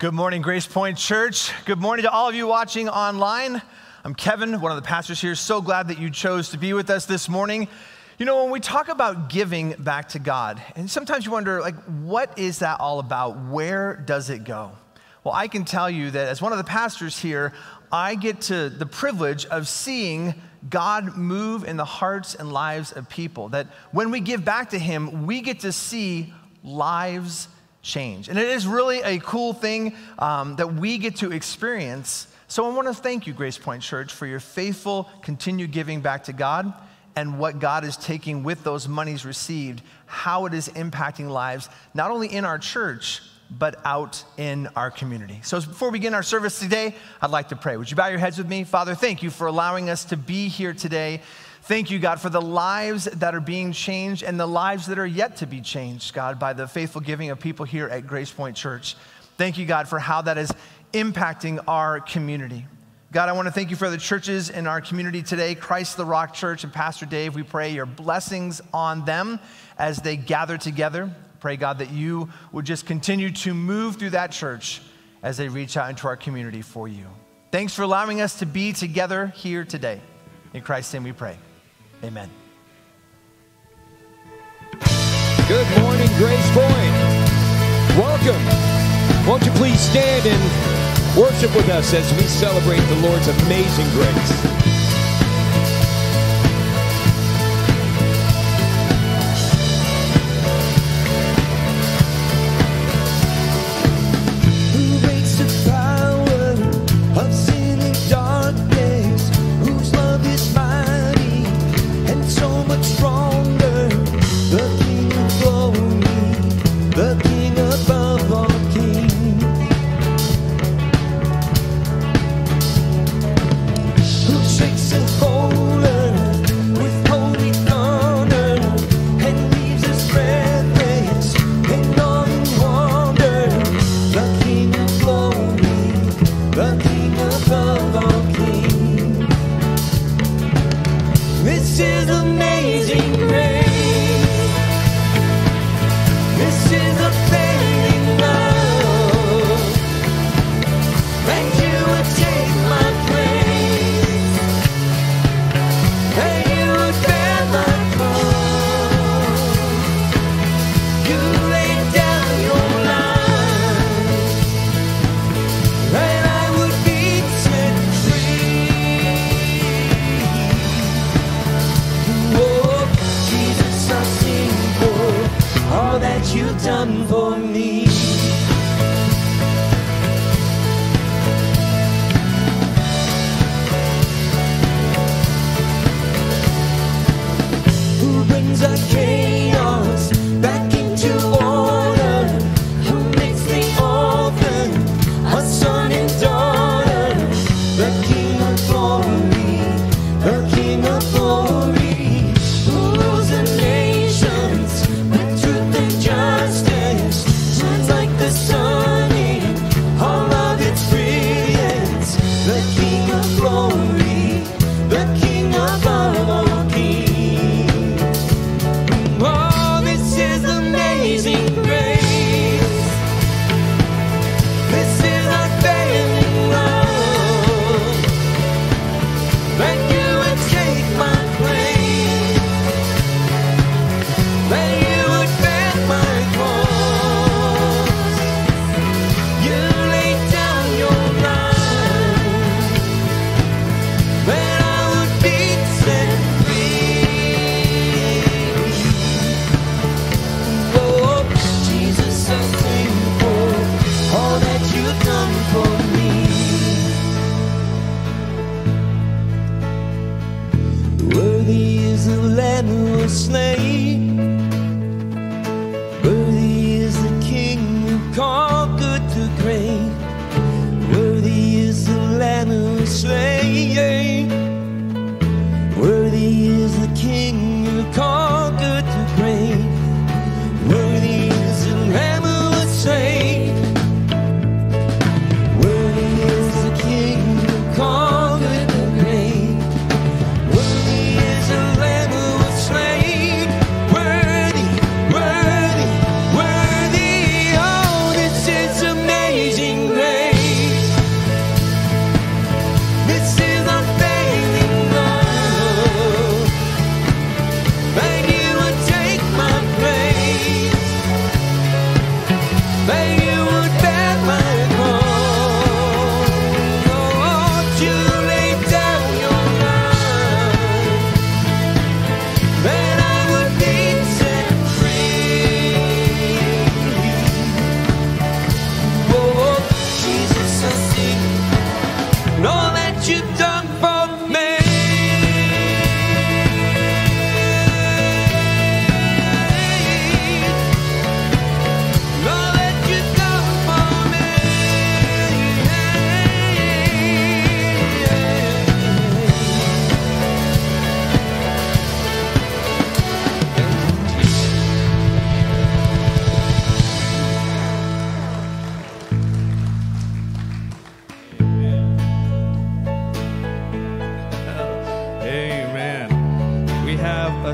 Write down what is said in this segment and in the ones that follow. Good morning, Grace Point Church. Good morning to all of you watching online. I'm Kevin, one of the pastors here. So glad that you chose to be with us this morning. You know, when we talk about giving back to God, and sometimes you wonder, like, what is that all about? Where does it go? Well, I can tell you that as one of the pastors here, I get to the privilege of seeing God move in the hearts and lives of people. That when we give back to Him, we get to see lives change. And it is really a cool thing that we get to experience. So I want to thank you, Grace Point Church, for your faithful, continued giving back to God and what God is taking with those monies received, how it is impacting lives, not only in our church, but out in our community. So before we begin our service today, I'd like to pray. Would you bow your heads with me? Father, thank you for allowing us to be here today. Thank you, God, for the lives that are being changed and the lives that are yet to be changed, God, by the faithful giving of people here at Grace Point Church. Thank you, God, for how that is impacting our community. God, I want to thank you for the churches in our community today, Christ the Rock Church and Pastor Dave. We pray your blessings on them as they gather together. Pray, God, that you would just continue to move through that church as they reach out into our community for you. Thanks for allowing us to be together here today. In Christ's name we pray. Amen. Good morning, Grace Point. Welcome. Won't you please stand and worship with us as we celebrate the Lord's amazing grace.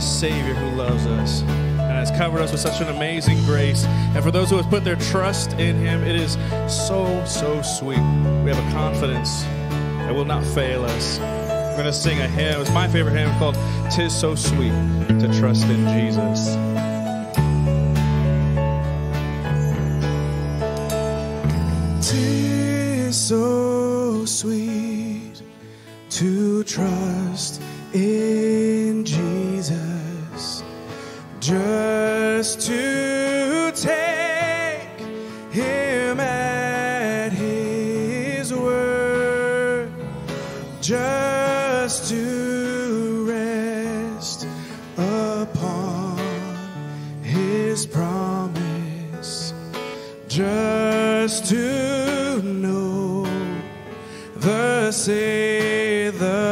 Savior who loves us and has covered us with such an amazing grace. And for those who have put their trust in him, it is so, so sweet. We have a confidence that will not fail us. We're going to sing a hymn. It's my favorite hymn called "'Tis So Sweet to Trust in Jesus." "'Tis so sweet to trust in Jesus, just to take him at his word, just to rest upon his promise, just to know thus say the Lord.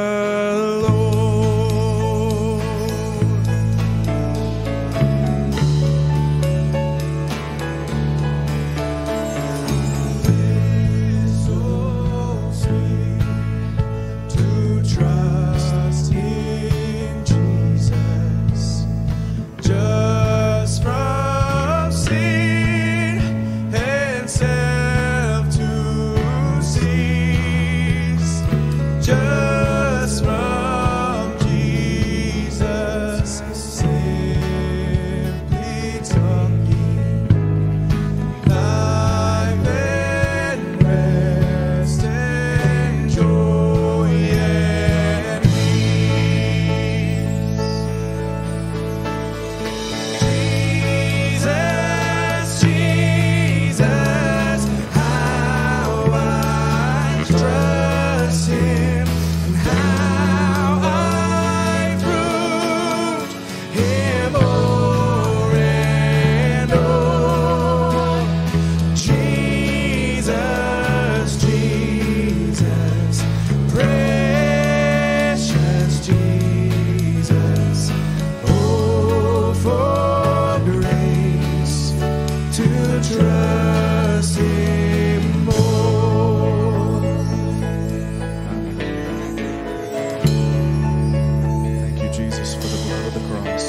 It's so sweet to trust in Jesus, just from sin and self to cease, just from Jesus simply taking life and rest and joy and peace. Jesus, Jesus, how I trust him and how I proved him o'er and o'er. Jesus, Jesus, precious Jesus, oh, for grace to trust him more. Thank you, Jesus, for the blood of the cross.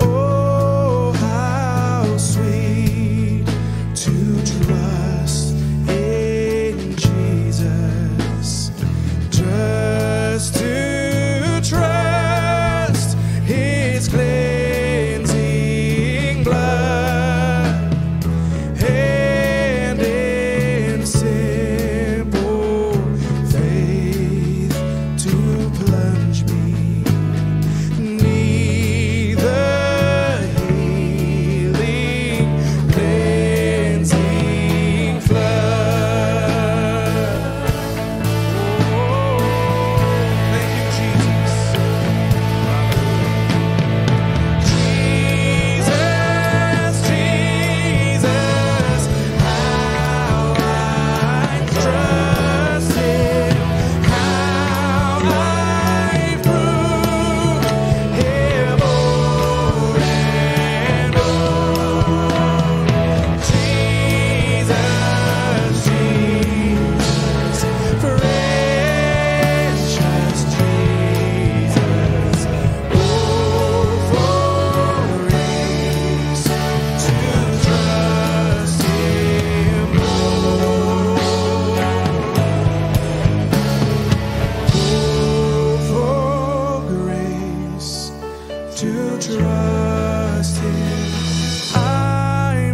Oh, how sweet to trust in Jesus, just to trust his cleansing blood, and in simple faith to plunge me 'neath the healing, cleansing flood. Oh, thank you, Jesus. Jesus, Jesus, how I trust him, how I prove him o'er and o'er. Jesus, Jesus, precious Jesus, oh, for grace to trust him more. Oh, for grace to trust him. I'm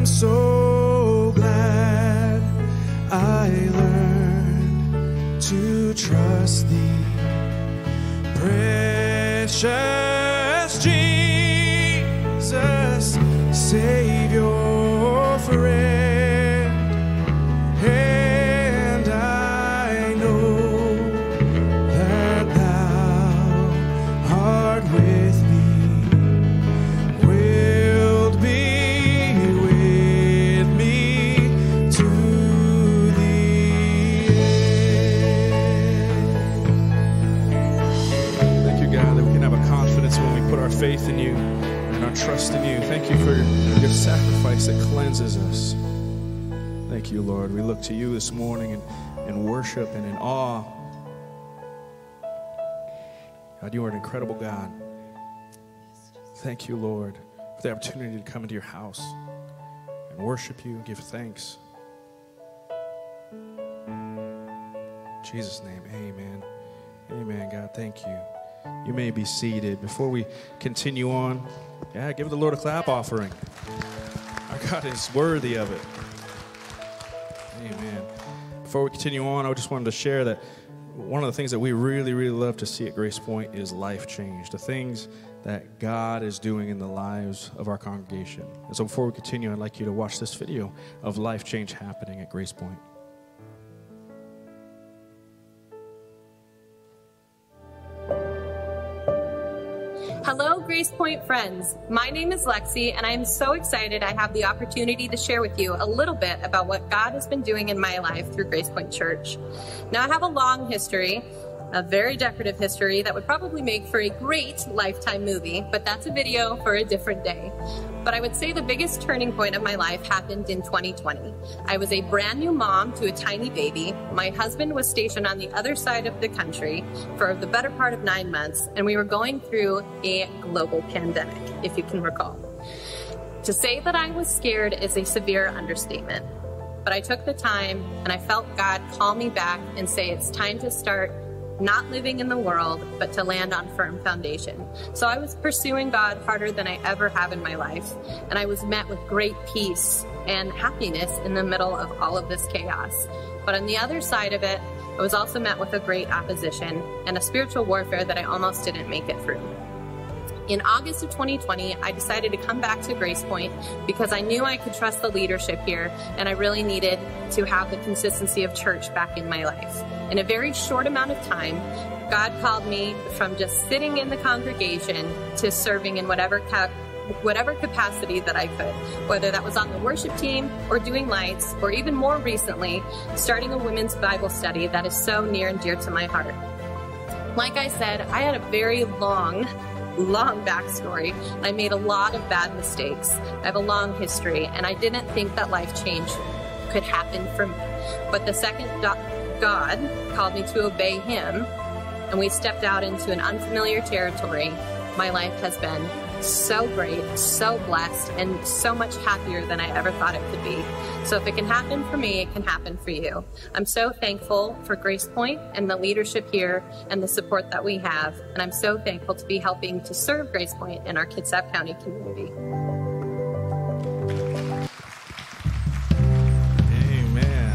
so glad I learned to trust thee, precious Jesus, Savior, friend, and I know that thou art with me, wilt be with me to the end. Thank you, God, that we can have a confidence when we put our faith in you and our trust in you. Thank you for your sacrifice that cleanses us. Thank you, Lord. We look to you this morning in worship and in awe. God, you are an incredible God. Thank you, Lord, for the opportunity to come into your house and worship you and give thanks. In Jesus' name, amen. Amen, God, thank you. You may be seated. Before we continue on, yeah, give the Lord a clap offering. Our God is worthy of it. Amen. Before we continue on, I just wanted to share that one of the things that we really, really love to see at Grace Point is life change, the things that God is doing in the lives of our congregation. And so before we continue, I'd like you to watch this video of life change happening at Grace Point. Hello, Grace Point friends. My name is Lexi, and I'm so excited I have the opportunity to share with you a little bit about what God has been doing in my life through Grace Point Church. Now, I have a long history, a very decorative history that would probably make for a great Lifetime movie, but that's a video for a different day. But I would say the biggest turning point of my life happened in 2020. I was a brand new mom to a tiny baby. My husband was stationed on the other side of the country for the better part of 9 months, and we were going through a global pandemic, if you can recall. To say that I was scared is a severe understatement, but I took the time and I felt God call me back and say it's time to start not living in the world, but to land on firm foundation. So I was pursuing God harder than I ever have in my life, and I was met with great peace and happiness in the middle of all of this chaos. But on the other side of it, I was also met with a great opposition and a spiritual warfare that I almost didn't make it through. In August of 2020, I decided to come back to Grace Point because I knew I could trust the leadership here, and I really needed to have the consistency of church back in my life. In a very short amount of time, God called me from just sitting in the congregation to serving in whatever capacity that I could, whether that was on the worship team or doing lights, or even more recently, starting a women's Bible study that is so near and dear to my heart. Like I said, I had a very long backstory. I made a lot of bad mistakes. I have a long history, and I didn't think that life change could happen for me. But the second God called me to obey him, and we stepped out into an unfamiliar territory, my life has been so great, so blessed, and so much happier than I ever thought it could be. So if it can happen for me, it can happen for you. I'm so thankful for Grace Point and the leadership here and the support that we have. And I'm so thankful to be helping to serve Grace Point in our Kitsap County community. Amen.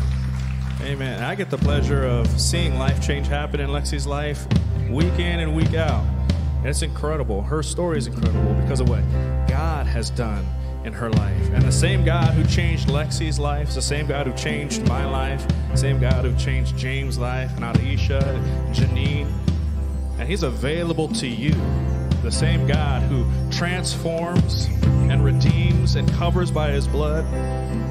Amen. I get the pleasure of seeing life change happen in Lexi's life week in and week out. And it's incredible. Her story is incredible because of what God has done in her life. And the same God who changed Lexi's life is the same God who changed my life, the same God who changed James' life, and Aisha, and Janine. And he's available to you. The same God who transforms and redeems and covers by his blood.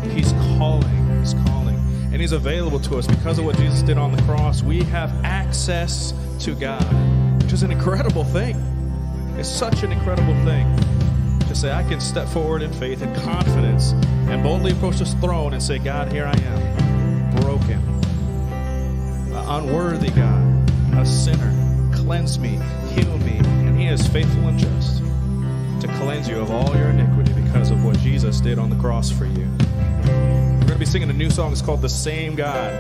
He's calling. He's calling. And he's available to us because of what Jesus did on the cross. We have access to God, which is an incredible thing. It's such an incredible thing to say, I can step forward in faith and confidence and boldly approach his throne and say, God, here I am, broken, unworthy God, a sinner. Cleanse me, heal me, and he is faithful and just to cleanse you of all your iniquity because of what Jesus did on the cross for you. We're going to be singing a new song. It's called The Same God.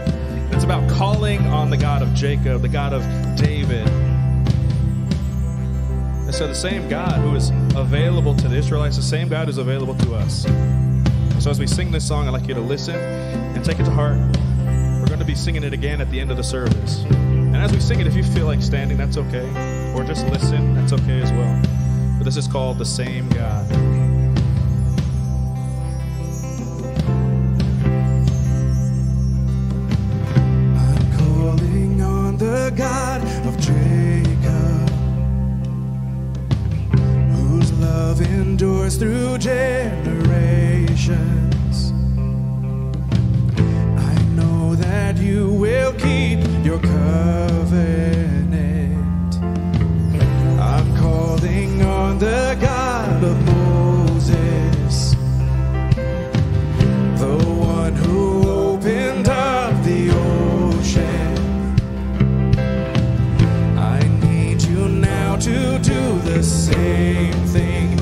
It's about calling on the God of Jacob, the God of David. And so the same God who is available to the Israelites, the same God is available to us. So as we sing this song, I'd like you to listen and take it to heart. We're going to be singing it again at the end of the service. And as we sing it, if you feel like standing, that's okay. Or just listen, that's okay as well. But this is called The Same God. Endures through generations. I know that you will keep your covenant. I'm calling on the God of Moses, the one who opened up the ocean. I need you now to do the same thing.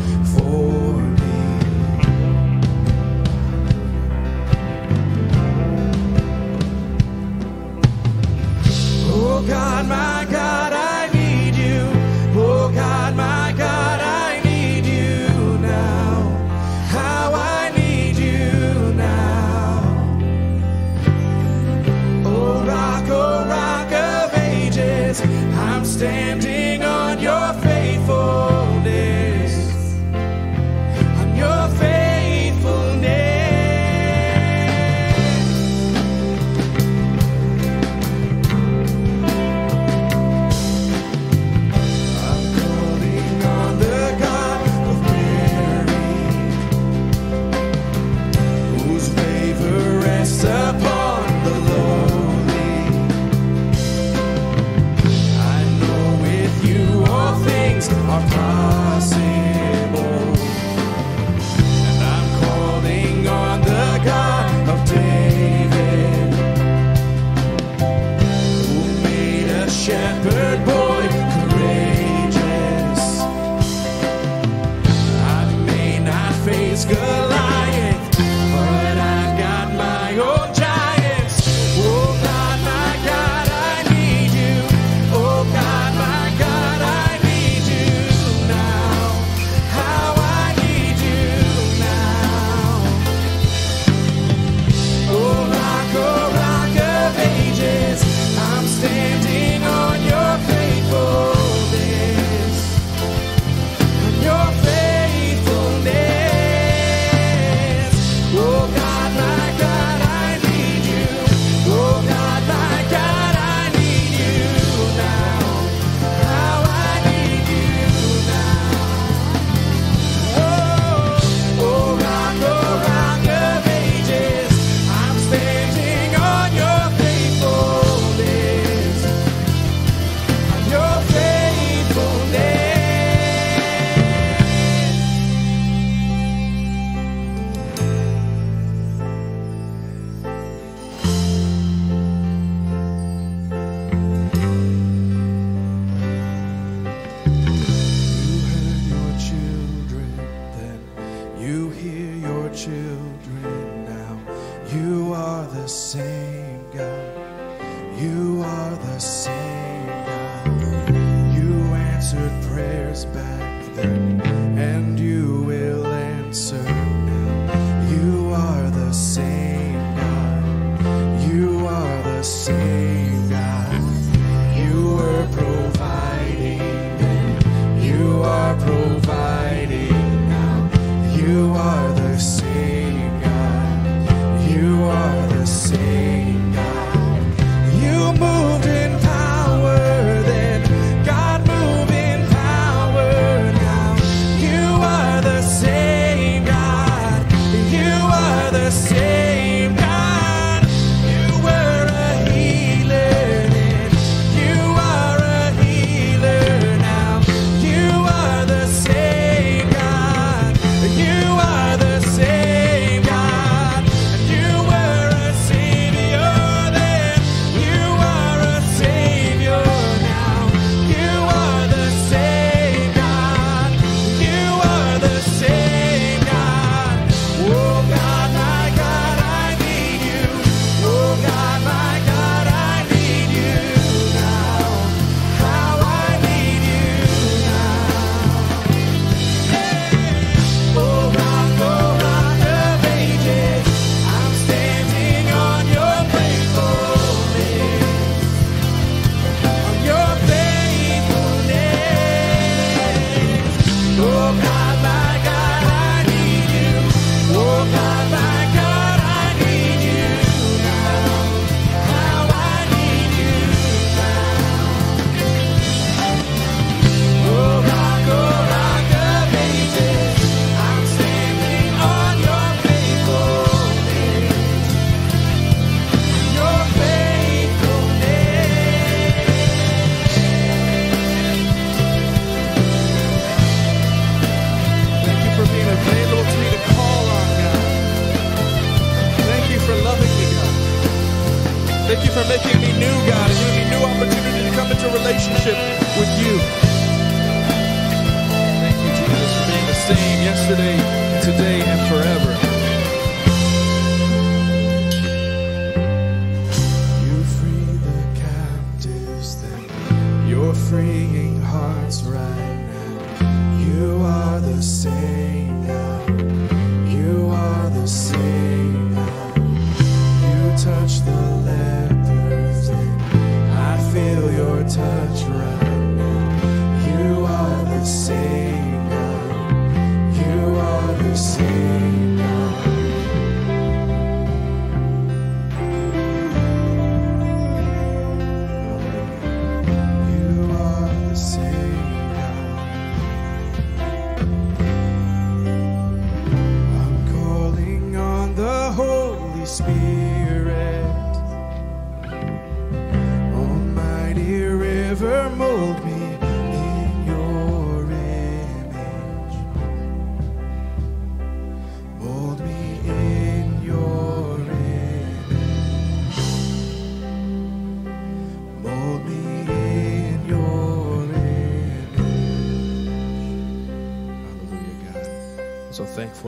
against Goliath, but I've got my own giants. Oh God, my God, I need you. Oh God, my God, I need you now. How I need you now. Oh rock of ages, I'm standing on your faithfulness. On your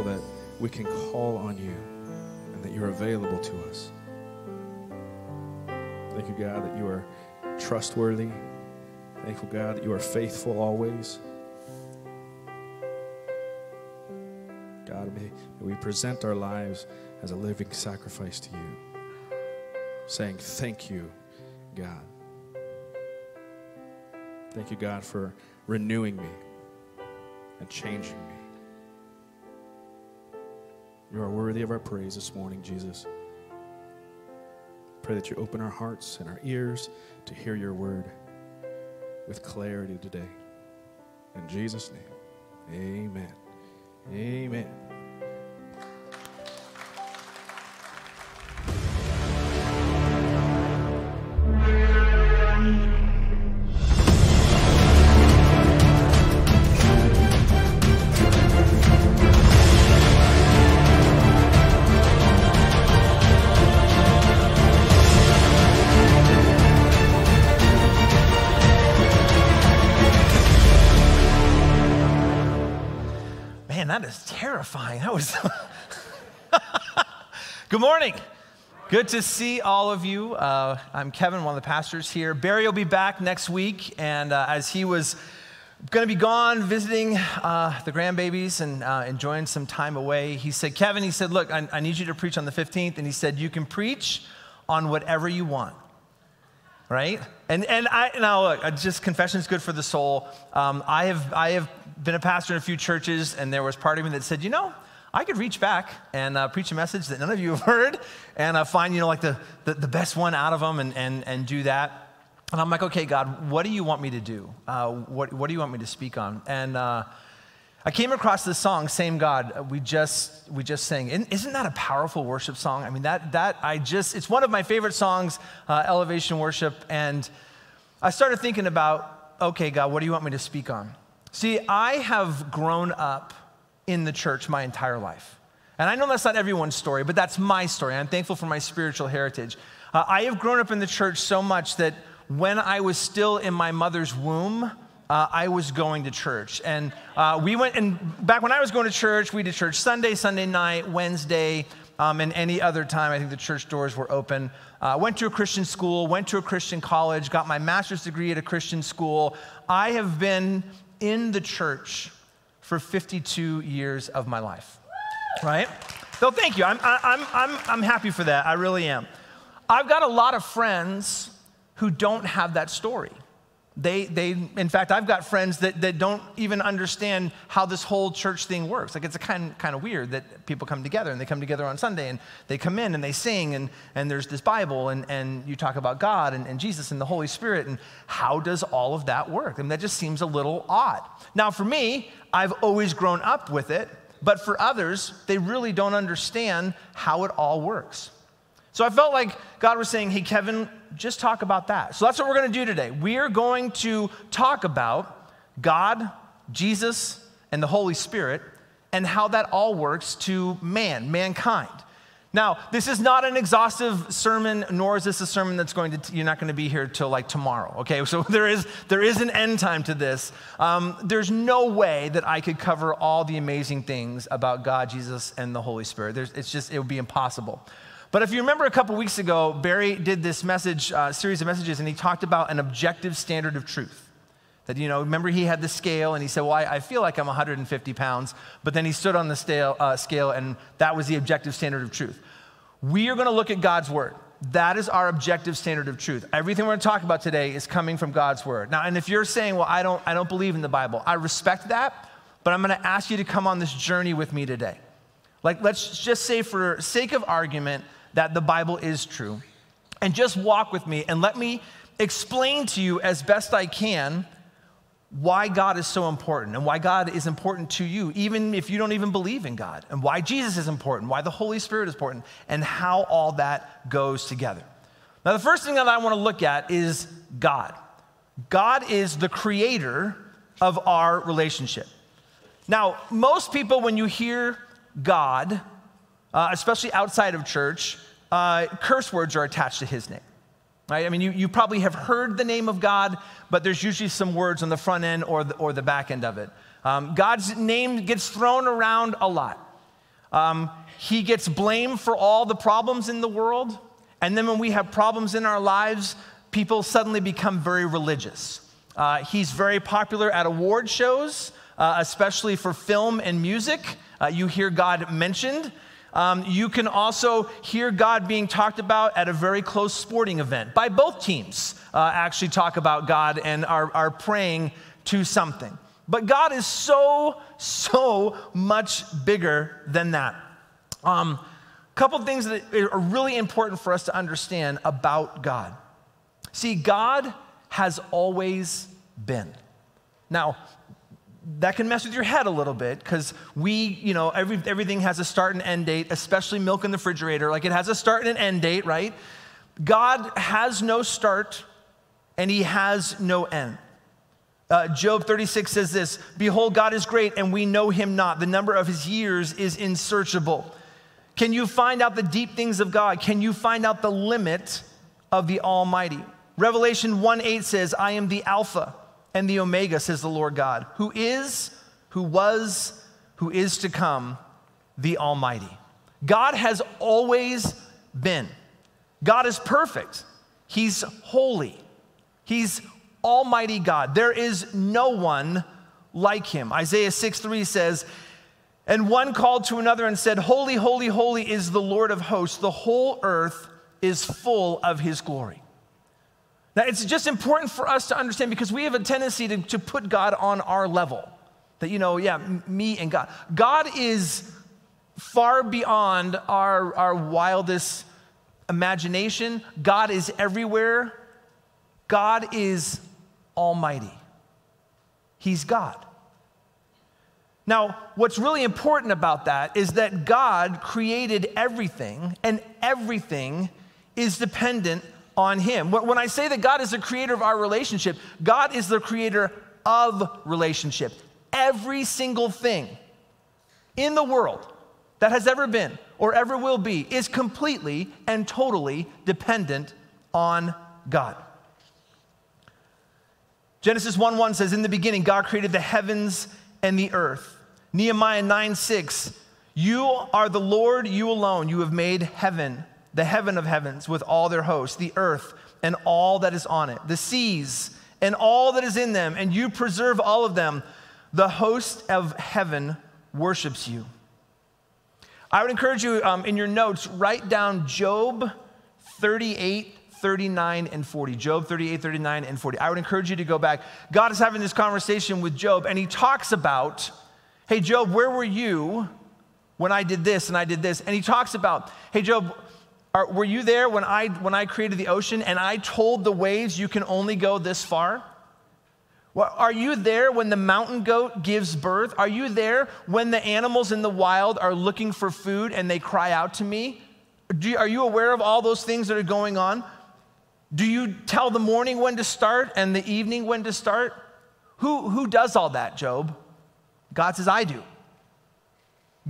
that we can call on you and that you're available to us. Thank you, God, that you are trustworthy. Thankful, God, that you are faithful always. God, may we present our lives as a living sacrifice to you, saying thank you, God. Thank you, God, for renewing me and changing me. You are worthy of our praise this morning, Jesus. Pray that you open our hearts and our ears to hear your word with clarity today. In Jesus' name, amen. Amen. That was Good morning. Good to see all of you. I'm Kevin, one of the pastors here. Barry will be back next week, and as he was going to be gone visiting the grandbabies and enjoying some time away, he said, Kevin, he said, look, I need you to preach on the 15th, and he said, you can preach on whatever you want. Right? And now look, just confession is good for the soul. I have been a pastor in a few churches, and there was part of me that said, you know, I could reach back and preach a message that none of you have heard, and find, you know, like the best one out of them, and do that. And I'm like, okay, God, what do you want me to do? What do you want me to speak on? And I came across this song, Same God, we just sang. And isn't that a powerful worship song? I mean, it's one of my favorite songs, Elevation Worship. And I started thinking about, okay, God, what do you want me to speak on? See, I have grown up in the church my entire life. And I know that's not everyone's story, but that's my story. I'm thankful for my spiritual heritage. I have grown up in the church so much that when I was still in my mother's womb, I was going to church, and back when I was going to church, we did church Sunday night, Wednesday, and any other time. I think the church doors were open. Went to a Christian school, went to a Christian college, got my master's degree at a Christian school. I have been in the church for 52 years of my life, right? So thank you. I'm happy for that. I really am. I've got a lot of friends who don't have that story. In fact, I've got friends that don't even understand how this whole church thing works. Like, it's a kind of weird that people come together, and they come together on Sunday, and they come in and they sing, and there's this Bible, and you talk about God and Jesus and the Holy Spirit, and how does all of that work? I mean, that just seems a little odd. Now, for me, I've always grown up with it, but for others, they really don't understand how it all works. So I felt like God was saying, hey, Kevin, just talk about that. So that's what we're going to do today. We are going to talk about God, Jesus, and the Holy Spirit, and how that all works to mankind. Now, this is not an exhaustive sermon, nor is this a sermon that's going to, you're not going to be here till like tomorrow, okay? So there is an end time to this. There's no way that I could cover all the amazing things about God, Jesus, and the Holy Spirit. It would be impossible. But if you remember a couple weeks ago, Barry did this series of messages, and he talked about an objective standard of truth. That, you know, remember he had the scale, and he said, well, I feel like I'm 150 pounds, but then he stood on the scale, and that was the objective standard of truth. We are going to look at God's word. That is our objective standard of truth. Everything we're going to talk about today is coming from God's word. Now, and if you're saying, well, I don't believe in the Bible, I respect that, but I'm going to ask you to come on this journey with me today. Like, let's just say for sake of argument, that the Bible is true, and just walk with me and let me explain to you as best I can why God is so important and why God is important to you, even if you don't even believe in God, and why Jesus is important, why the Holy Spirit is important, and how all that goes together. Now, the first thing that I want to look at is God. God is the creator of our relationship. Now, most people, when you hear God, especially outside of church, curse words are attached to his name, right? I mean, you probably have heard the name of God, but there's usually some words on the front end or the back end of it. God's name gets thrown around a lot. He gets blamed for all the problems in the world. And then when we have problems in our lives, people suddenly become very religious. He's very popular at award shows, especially for film and music. You hear God mentioned. You can also hear God being talked about at a very close sporting event by both teams, actually talk about God and are praying to something. But God is so much bigger than that. Couple things that are really important for us to understand about God. See, God has always been. Now, that can mess with your head a little bit because everything has a start and end date, especially milk in the refrigerator. Like, it has a start and an end date, right? God has no start and he has no end. Job 36 says this, "Behold, God is great and we know him not. The number of his years is unsearchable." Can you find out the deep things of God? Can you find out the limit of the Almighty? Revelation 1:8 says, "I am the Alpha and the Omega, says the Lord God, who is, who was, who is to come, the Almighty." God has always been. God is perfect. He's holy. He's Almighty God. There is no one like him. Isaiah 6:3 says, "And one called to another and said, Holy, holy, holy is the Lord of hosts. The whole earth is full of his glory." Now, it's just important for us to understand because we have a tendency to put God on our level. That, me and God. God is far beyond our wildest imagination. God is everywhere. God is almighty. He's God. Now, what's really important about that is that God created everything, and everything is dependent on him. When I say that God is the creator of our relationship, God is the creator of relationship. Every single thing in the world that has ever been or ever will be is completely and totally dependent on God. Genesis 1:1 says, "In the beginning, God created the heavens and the earth." Nehemiah 9:6, "You are the Lord, you alone. You have made heaven, the heaven of heavens with all their hosts, the earth and all that is on it, the seas and all that is in them, and you preserve all of them. The host of heaven worships you." I would encourage you in your notes, write down Job 38, 39 and 40. Job 38, 39 and 40. I would encourage you to go back. God is having this conversation with Job, and he talks about, hey, Job, where were you when I did this and I did this? And he talks about, hey, Job, were you there when I created the ocean and I told the waves you can only go this far? Well, are you there when the mountain goat gives birth? Are you there when the animals in the wild are looking for food and they cry out to me? Are you aware of all those things that are going on? Do you tell the morning when to start and the evening when to start? Who does all that, Job? God says, I do.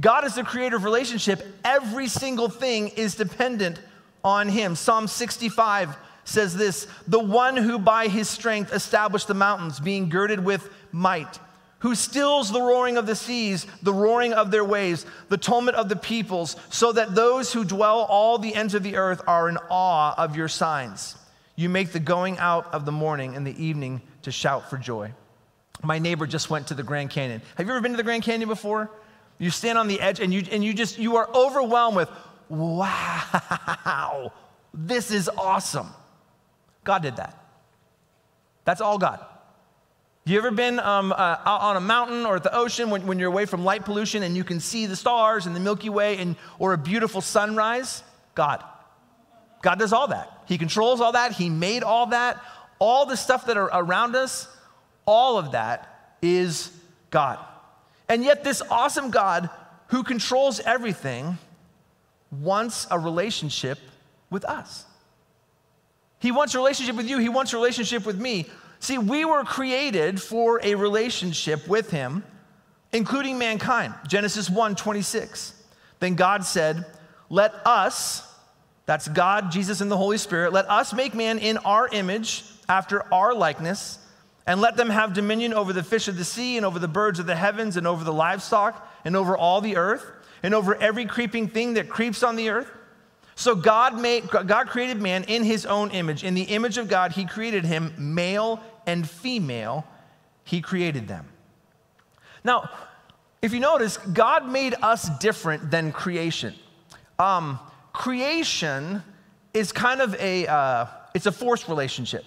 God is the creator of relationship. Every single thing is dependent on him. Psalm 65 says this, "The one who by his strength established the mountains, being girded with might, who stills the roaring of the seas, the roaring of their waves, the tumult of the peoples, so that those who dwell all the ends of the earth are in awe of your signs. You make the going out of the morning and the evening to shout for joy." My neighbor just went to the Grand Canyon. Have you ever been to the Grand Canyon before? You stand on the edge and you are overwhelmed with, wow, this is awesome. God did that. That's all God. You ever been out on a mountain or at the ocean when you're away from light pollution and you can see the stars and the Milky Way or a beautiful sunrise? God. God does all that. He controls all that. He made all that. All the stuff that are around us, all of that is God. And yet this awesome God who controls everything wants a relationship with us. He wants a relationship with you. He wants a relationship with me. See, we were created for a relationship with him, including mankind. Genesis 1:26. Then God said, "Let us," that's God, Jesus, and the Holy Spirit, "let us make man in our image, after our likeness, and let them have dominion over the fish of the sea and over the birds of the heavens and over the livestock and over all the earth and over every creeping thing that creeps on the earth. So God created man in his own image. In the image of God, he created him, male and female, he created them. Now, if you notice, God made us different than creation. Creation is kind of it's a forced relationship.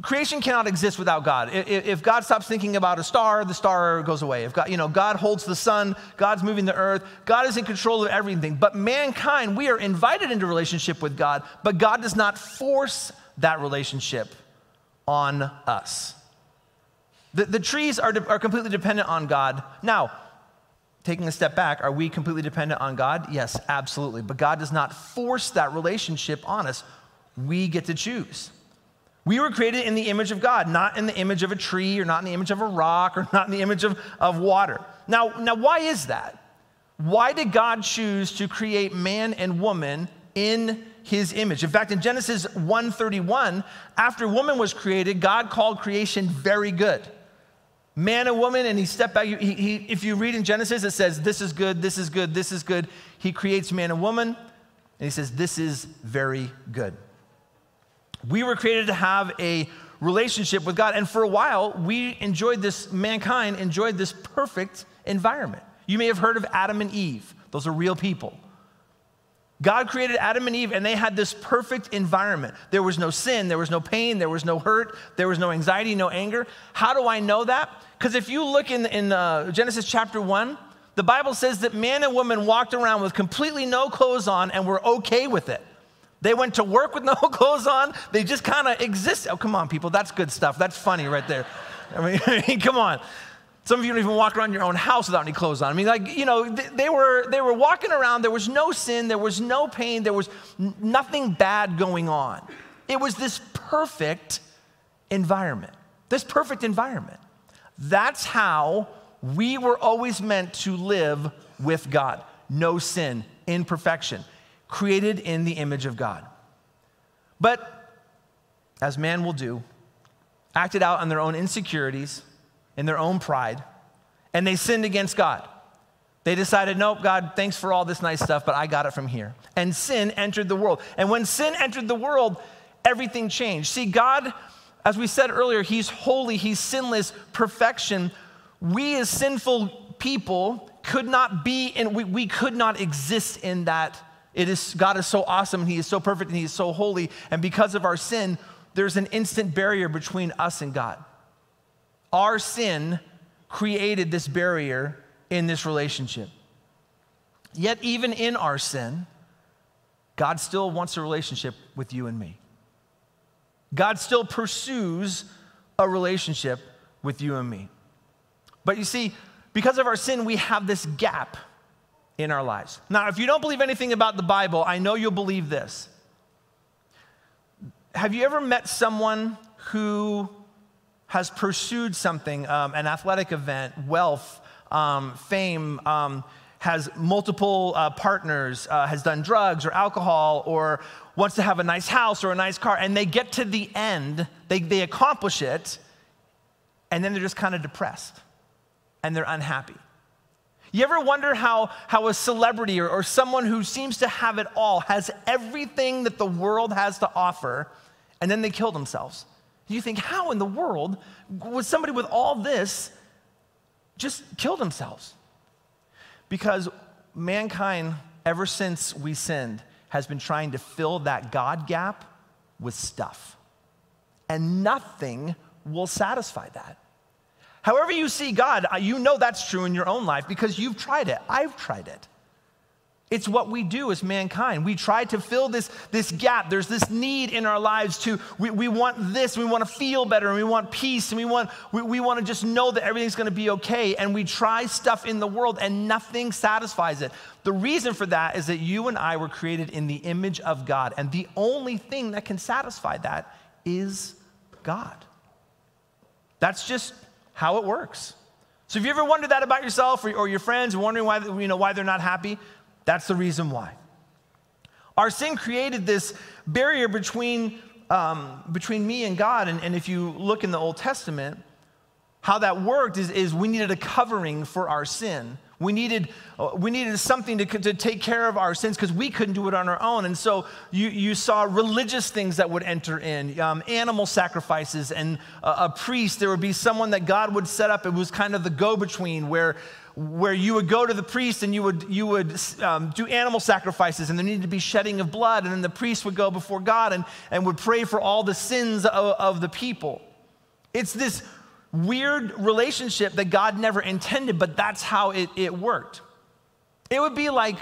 Creation cannot exist without God. If God stops thinking about a star, the star goes away. If God, God holds the sun, God's moving the earth, God is in control of everything. But mankind, we are invited into relationship with God, but God does not force that relationship on us. The trees are completely dependent on God. Now, taking a step back, are we completely dependent on God? Yes, absolutely. But God does not force that relationship on us. We get to choose. We were created in the image of God, not in the image of a tree or not in the image of a rock or not in the image of water. Now, why is that? Why did God choose to create man and woman in his image? In fact, in Genesis 1:31, after woman was created, God called creation very good. Man and woman, and he stepped back. If you read in Genesis, it says, this is good, this is good, this is good. He creates man and woman, and he says, this is very good. We were created to have a relationship with God. And for a while, mankind enjoyed this perfect environment. You may have heard of Adam and Eve. Those are real people. God created Adam and Eve, and they had this perfect environment. There was no sin. There was no pain. There was no hurt. There was no anxiety, no anger. How do I know that? Because if you look in Genesis chapter 1, the Bible says that man and woman walked around with completely no clothes on and were okay with it. They went to work with no clothes on. They just kind of exist. Oh, come on, people. That's good stuff. That's funny right there. I mean, come on. Some of you don't even walk around your own house without any clothes on. I mean, they were walking around. There was no sin. There was no pain. There was nothing bad going on. It was this perfect environment, That's how we were always meant to live with God. No sin, imperfection. Created in the image of God. But, as man will do, acted out on their own insecurities, in their own pride, and they sinned against God. They decided, nope, God, thanks for all this nice stuff, but I got it from here. And sin entered the world. And when sin entered the world, everything changed. See, God, as we said earlier, he's holy, he's sinless, perfection. We as sinful people could not be, and we could not exist in that. God is so awesome, and he is so perfect, and he is so holy, and because of our sin, there's an instant barrier between us and God. Our sin created this barrier in this relationship. Yet even in our sin, God still wants a relationship with you and me. God still pursues a relationship with you and me. But you see, because of our sin, we have this gap in our lives. Now, if you don't believe anything about the Bible, I know you'll believe this. Have you ever met someone who has pursued something, an athletic event, wealth, fame, has multiple partners, has done drugs or alcohol, or wants to have a nice house or a nice car, and they get to the end, they accomplish it, and then they're just kind of depressed, and they're unhappy. You ever wonder how a celebrity or someone who seems to have it all has everything that the world has to offer, and then they kill themselves? You think, how in the world would somebody with all this just kill themselves? Because mankind, ever since we sinned, has been trying to fill that God gap with stuff. And nothing will satisfy that. However you see God, you know that's true in your own life because you've tried it. I've tried it. It's what we do as mankind. We try to fill this gap. There's this need in our lives we want this, we want to feel better, and we want peace, and we want to just know that everything's going to be okay, and we try stuff in the world, and nothing satisfies it. The reason for that is that you and I were created in the image of God, and the only thing that can satisfy that is God. That's just how it works. So if you ever wondered that about yourself or your friends, wondering why, why they're not happy, that's the reason why. Our sin created this barrier between me and God. And if you look in the Old Testament, how that worked is we needed a covering for our sin. We needed something to take care of our sins because we couldn't do it on our own. And so you saw religious things that would enter in, animal sacrifices, and a priest. There would be someone that God would set up. It was kind of the go-between where you would go to the priest and you would do animal sacrifices, and there needed to be shedding of blood, and then the priest would go before God and would pray for all the sins of the people. It's this weird relationship that God never intended, but that's how it worked. It would be like,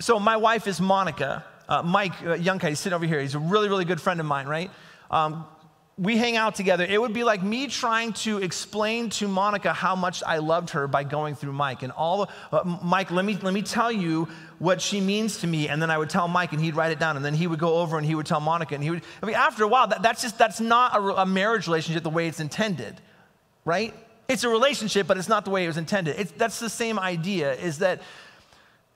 so my wife is Monica. Mike Youngkai, he's sitting over here. He's a really, really good friend of mine, right? We hang out together. It would be like me trying to explain to Monica how much I loved her by going through Mike. And Mike, let me tell you what she means to me. And then I would tell Mike, and he'd write it down. And then he would go over and he would tell Monica. And he would, I mean, after a while, that's not a marriage relationship the way it's intended, right? It's a relationship, but it's not the way it was intended. That's the same idea, is that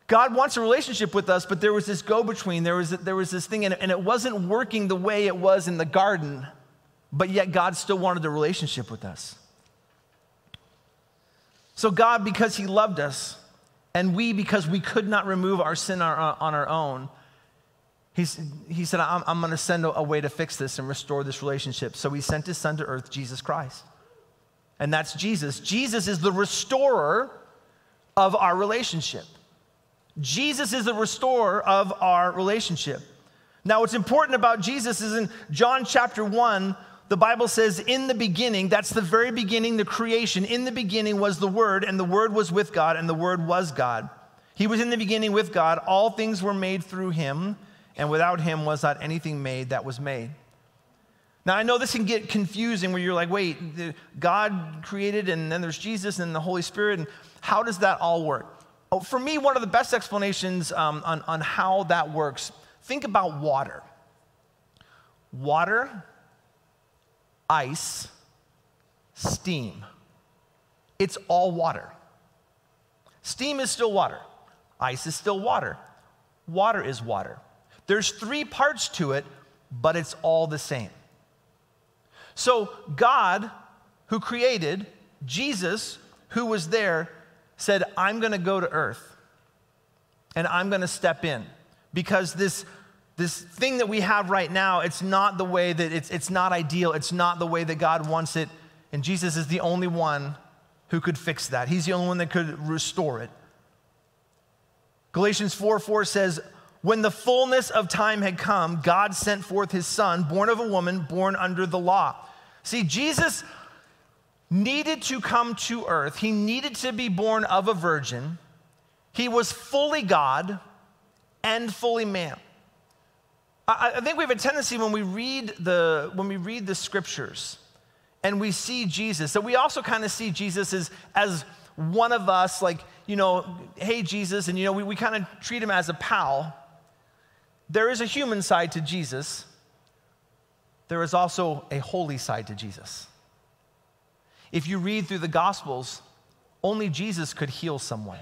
God wants a relationship with us, but there was this go-between. There was this thing, and it wasn't working the way it was in the garden, but yet God still wanted a relationship with us. So God, because he loved us, and we, because we could not remove our sin on our own, he said, I'm going to send a way to fix this and restore this relationship. So he sent his son to earth, Jesus Christ. And that's Jesus. Jesus is the restorer of our relationship. Jesus is the restorer of our relationship. Now, what's important about Jesus is in John chapter 1, the Bible says, in the beginning, that's the very beginning, the creation, in the beginning was the Word, and the Word was with God, and the Word was God. He was in the beginning with God. All things were made through him, and without him was not anything made that was made. Now, I know this can get confusing where you're like, wait, God created, and then there's Jesus and the Holy Spirit, and how does that all work? Oh, for me, one of the best explanations on how that works, think about water. Water, ice, steam. It's all water. Steam is still water. Ice is still water. Water is water. There's three parts to it, but it's all the same. So God, who created, Jesus, who was there, said, I'm going to go to earth, and I'm going to step in, because this thing that we have right now, it's not the way that it's not ideal. It's not the way that God wants it. And Jesus is the only one who could fix that. He's the only one that could restore it. Galatians 4:4 says, when the fullness of time had come, God sent forth his son, born of a woman, born under the law. See, Jesus needed to come to earth. He needed to be born of a virgin. He was fully God and fully man. I think we have a tendency when we read the scriptures and we see Jesus, that we also kind of see Jesus as one of us, like, you know, hey, Jesus, and, you know, we kind of treat him as a pal. There is a human side to Jesus. There is also a holy side to Jesus. If you read through the Gospels, only Jesus could heal someone.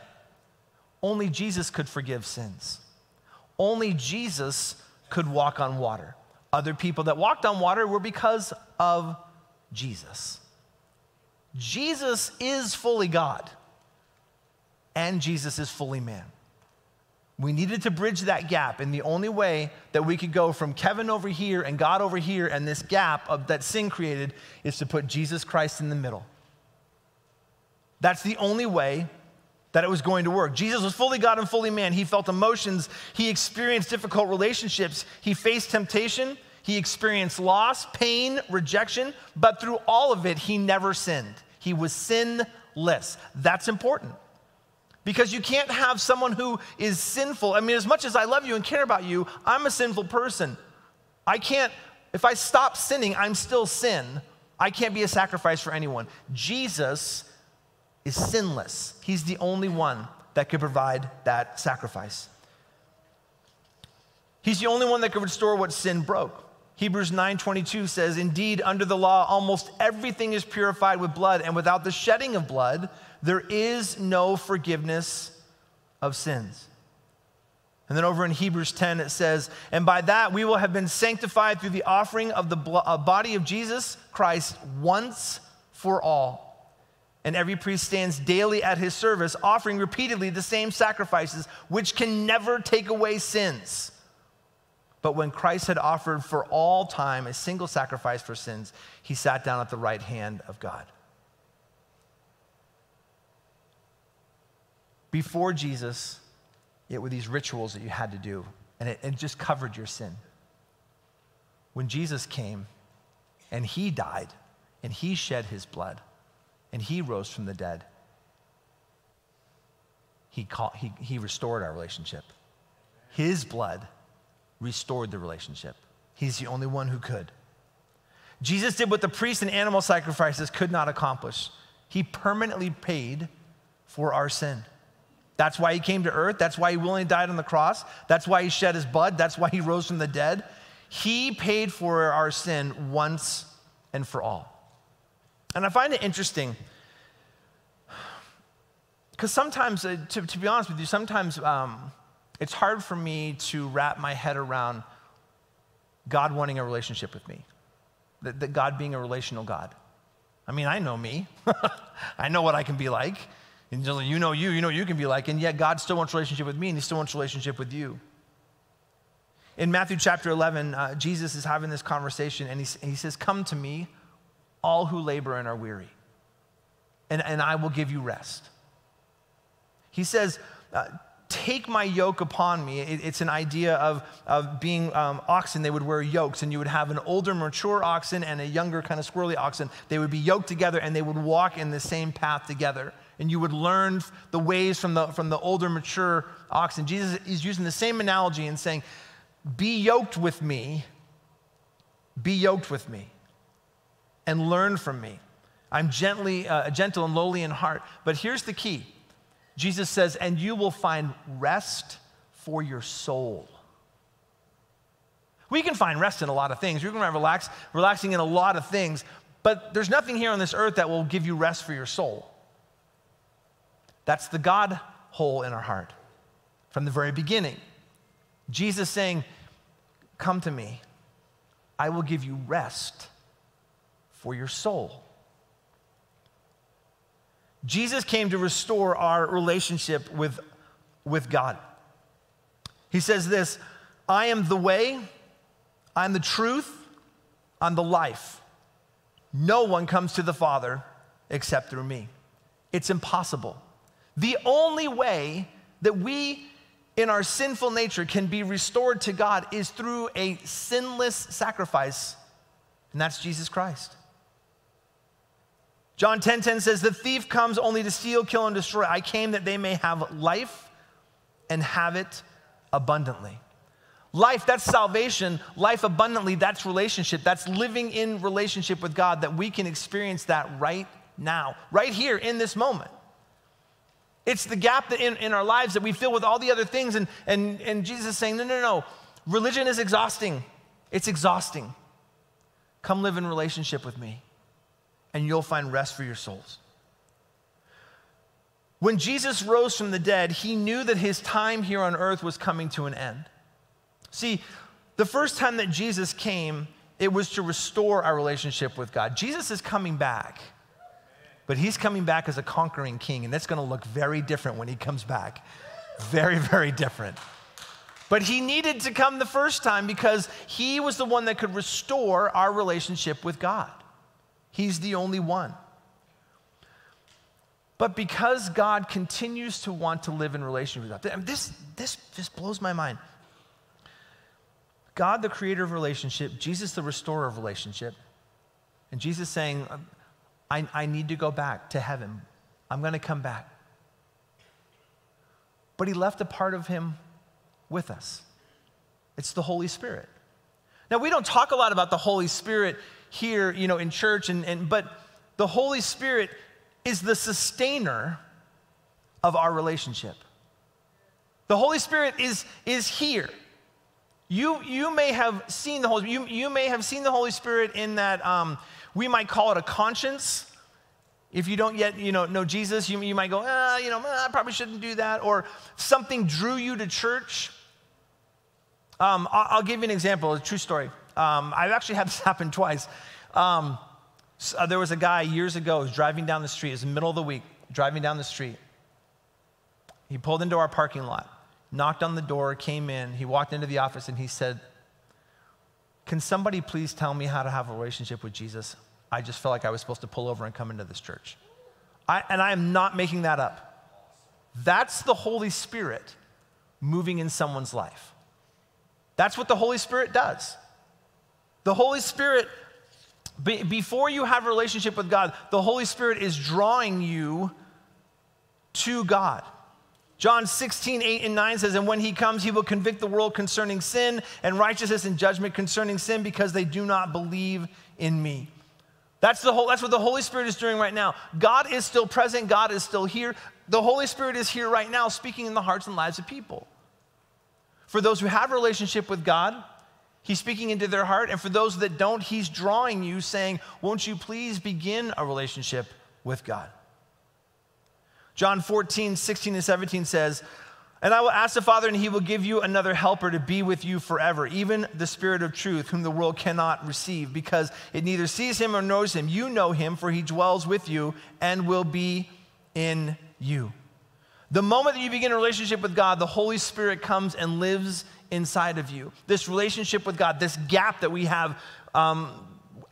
Only Jesus could forgive sins. Only Jesus could walk on water. Other people that walked on water were because of Jesus. Jesus is fully God, and Jesus is fully man. We needed to bridge that gap, and the only way that we could go from Kevin over here and God over here and this gap that sin created is to put Jesus Christ in the middle. That's the only way that it was going to work. Jesus was fully God and fully man. He felt emotions. He experienced difficult relationships. He faced temptation. He experienced loss, pain, rejection. But through all of it, he never sinned. He was sinless. That's important, because you can't have someone who is sinful. I mean, as much as I love you and care about you, I'm a sinful person. I can't, if I stop sinning, I'm still sin. I can't be a sacrifice for anyone. Jesus is sinless. He's the only one that could provide that sacrifice. He's the only one that could restore what sin broke. Hebrews 9:22 says, indeed, under the law, almost everything is purified with blood, and without the shedding of blood, there is no forgiveness of sins. And then over in Hebrews 10, it says, and by that we will have been sanctified through the offering of the body of Jesus Christ once for all. And every priest stands daily at his service, offering repeatedly the same sacrifices, which can never take away sins. But when Christ had offered for all time a single sacrifice for sins, he sat down at the right hand of God. Before Jesus, it were these rituals that you had to do, and it just covered your sin. When Jesus came, and he died, and he shed his blood, and he rose from the dead, he restored our relationship. His blood restored the relationship. He's the only one who could. Jesus did what the priests and animal sacrifices could not accomplish. He permanently paid for our sin. That's why he came to earth. That's why he willingly died on the cross. That's why he shed his blood. That's why he rose from the dead. He paid for our sin once and for all. And I find it interesting because sometimes, to be honest with you, sometimes it's hard for me to wrap my head around God wanting a relationship with me, that God being a relational God. I mean, I know me. I know what I can be like. And you know what you can be like. And yet God still wants a relationship with me, and he still wants a relationship with you. In Matthew chapter 11, Jesus is having this conversation, and he says, "Come to me, all who labor and are weary, and I will give you rest." He says, take my yoke upon me. It's an idea of being oxen. They would wear yokes, and you would have an older, mature oxen and a younger kind of squirrely oxen. They would be yoked together, and they would walk in the same path together. And you would learn the ways from the older, mature oxen. Jesus is using the same analogy and saying, be yoked with me. Be yoked with me. And learn from me. I'm gentle and lowly in heart. But here's the key. Jesus says, and you will find rest for your soul. We can find rest in a lot of things. We can find relaxing in a lot of things. But there's nothing here on this earth that will give you rest for your soul. That's the God hole in our heart. From the very beginning, Jesus saying, come to me. I will give you rest for your soul. Jesus came to restore our relationship with God. He says this, I am the way, I'm the truth, I'm the life. No one comes to the Father except through me. It's impossible. The only way that we in our sinful nature can be restored to God is through a sinless sacrifice, and that's Jesus Christ. John 10:10 says, the thief comes only to steal, kill, and destroy. I came that they may have life and have it abundantly. Life, that's salvation. Life abundantly, that's relationship. That's living in relationship with God, that we can experience that right now, right here in this moment. It's the gap that in our lives that we fill with all the other things. And Jesus is saying, no, no, no. Religion is exhausting. It's exhausting. Come live in relationship with me, and you'll find rest for your souls. When Jesus rose from the dead, he knew that his time here on earth was coming to an end. See, the first time that Jesus came, it was to restore our relationship with God. Jesus is coming back, but he's coming back as a conquering king, and that's going to look very different when he comes back. Very, very different. But he needed to come the first time because he was the one that could restore our relationship with God. He's the only one. But because God continues to want to live in relationship with God, this just blows my mind. God, the creator of relationship, Jesus, the restorer of relationship, and Jesus saying, I need to go back to heaven. I'm going to come back. But he left a part of him with us. It's the Holy Spirit. Now, we don't talk a lot about the Holy Spirit here, you know, in church, but the Holy Spirit is the sustainer of our relationship. The Holy Spirit is here. You may have seen the Holy Spirit. You may have seen the Holy Spirit in that we might call it a conscience. If you don't yet, know Jesus, you might go, I probably shouldn't do that, or something drew you to church. I'll give you an example, a true story. I've actually had this happen twice. So, there was a guy years ago who was driving down the street. It was the middle of the week, driving down the street. He pulled into our parking lot, knocked on the door, came in. He walked into the office and he said, "Can somebody please tell me how to have a relationship with Jesus? I just felt like I was supposed to pull over and come into this church." I am not making that up. That's the Holy Spirit moving in someone's life. That's what the Holy Spirit does. The Holy Spirit, before you have a relationship with God, the Holy Spirit is drawing you to God. John 16:8-9 says, "And when he comes, he will convict the world concerning sin and righteousness and judgment concerning sin because they do not believe in me." That's what the Holy Spirit is doing right now. God is still present. God is still here. The Holy Spirit is here right now speaking in the hearts and lives of people. For those who have a relationship with God, he's speaking into their heart. And for those that don't, he's drawing you saying, "Won't you please begin a relationship with God?" John 14:16-17 says, "And I will ask the Father, and he will give you another helper to be with you forever, even the Spirit of truth, whom the world cannot receive, because it neither sees him nor knows him. You know him, for he dwells with you and will be in you." The moment that you begin a relationship with God, the Holy Spirit comes and lives inside of you. This relationship with God, this gap that we have